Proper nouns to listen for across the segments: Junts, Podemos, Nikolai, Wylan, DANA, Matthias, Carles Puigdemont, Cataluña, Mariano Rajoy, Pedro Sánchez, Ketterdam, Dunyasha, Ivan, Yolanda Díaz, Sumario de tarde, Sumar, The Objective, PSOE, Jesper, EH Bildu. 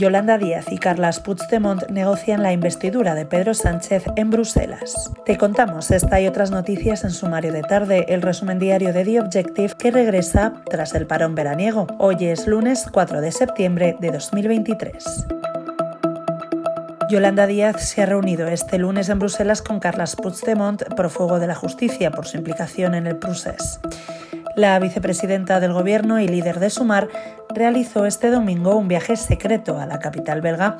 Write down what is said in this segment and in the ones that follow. Yolanda Díaz y Carles Puigdemont negocian la investidura de Pedro Sánchez en Bruselas. Te contamos esta y otras noticias en Sumario de Tarde, el resumen diario de The Objective que regresa tras el parón veraniego. Hoy es lunes 4 de septiembre de 2023. Yolanda Díaz se ha reunido este lunes en Bruselas con Carles Puigdemont, prófugo de la justicia por su implicación en el procés. La vicepresidenta del Gobierno y líder de Sumar realizó este domingo un viaje secreto a la capital belga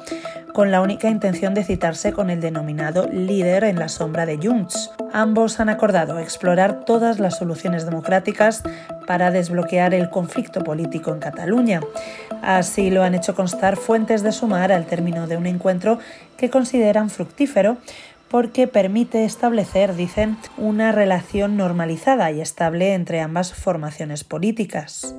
con la única intención de citarse con el denominado líder en la sombra de Junts. Ambos han acordado explorar todas las soluciones democráticas para desbloquear el conflicto político en Cataluña. Así lo han hecho constar fuentes de Sumar al término de un encuentro que consideran fructífero porque permite establecer, dicen, una relación normalizada y estable entre ambas formaciones políticas.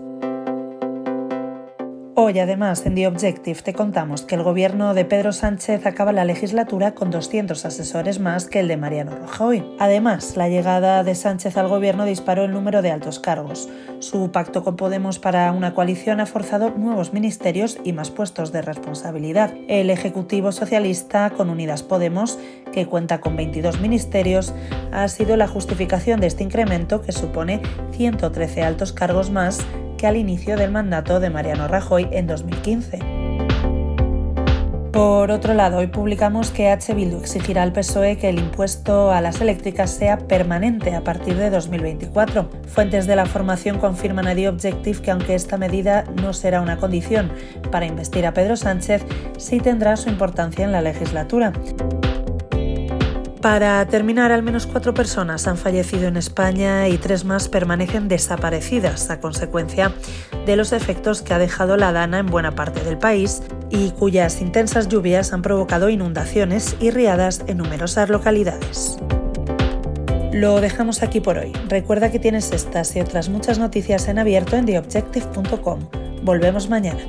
Hoy, además, en The Objective te contamos que el gobierno de Pedro Sánchez acaba la legislatura con 200 asesores más que el de Mariano Rajoy. Además, la llegada de Sánchez al gobierno disparó el número de altos cargos. Su pacto con Podemos para una coalición ha forzado nuevos ministerios y más puestos de responsabilidad. El Ejecutivo Socialista con Unidas Podemos, que cuenta con 22 ministerios, ha sido la justificación de este incremento que supone 113 altos cargos más que al inicio del mandato de Mariano Rajoy en 2015. Por otro lado, hoy publicamos que EH Bildu exigirá al PSOE que el impuesto a las eléctricas sea permanente a partir de 2024. Fuentes de la formación confirman a The Objective que aunque esta medida no será una condición para investir a Pedro Sánchez, sí tendrá su importancia en la legislatura. Para terminar, al menos 4 personas han fallecido en España y 3 más permanecen desaparecidas a consecuencia de los efectos que ha dejado la DANA en buena parte del país y cuyas intensas lluvias han provocado inundaciones y riadas en numerosas localidades. Lo dejamos aquí por hoy. Recuerda que tienes estas y otras muchas noticias en abierto en theobjective.com. Volvemos mañana.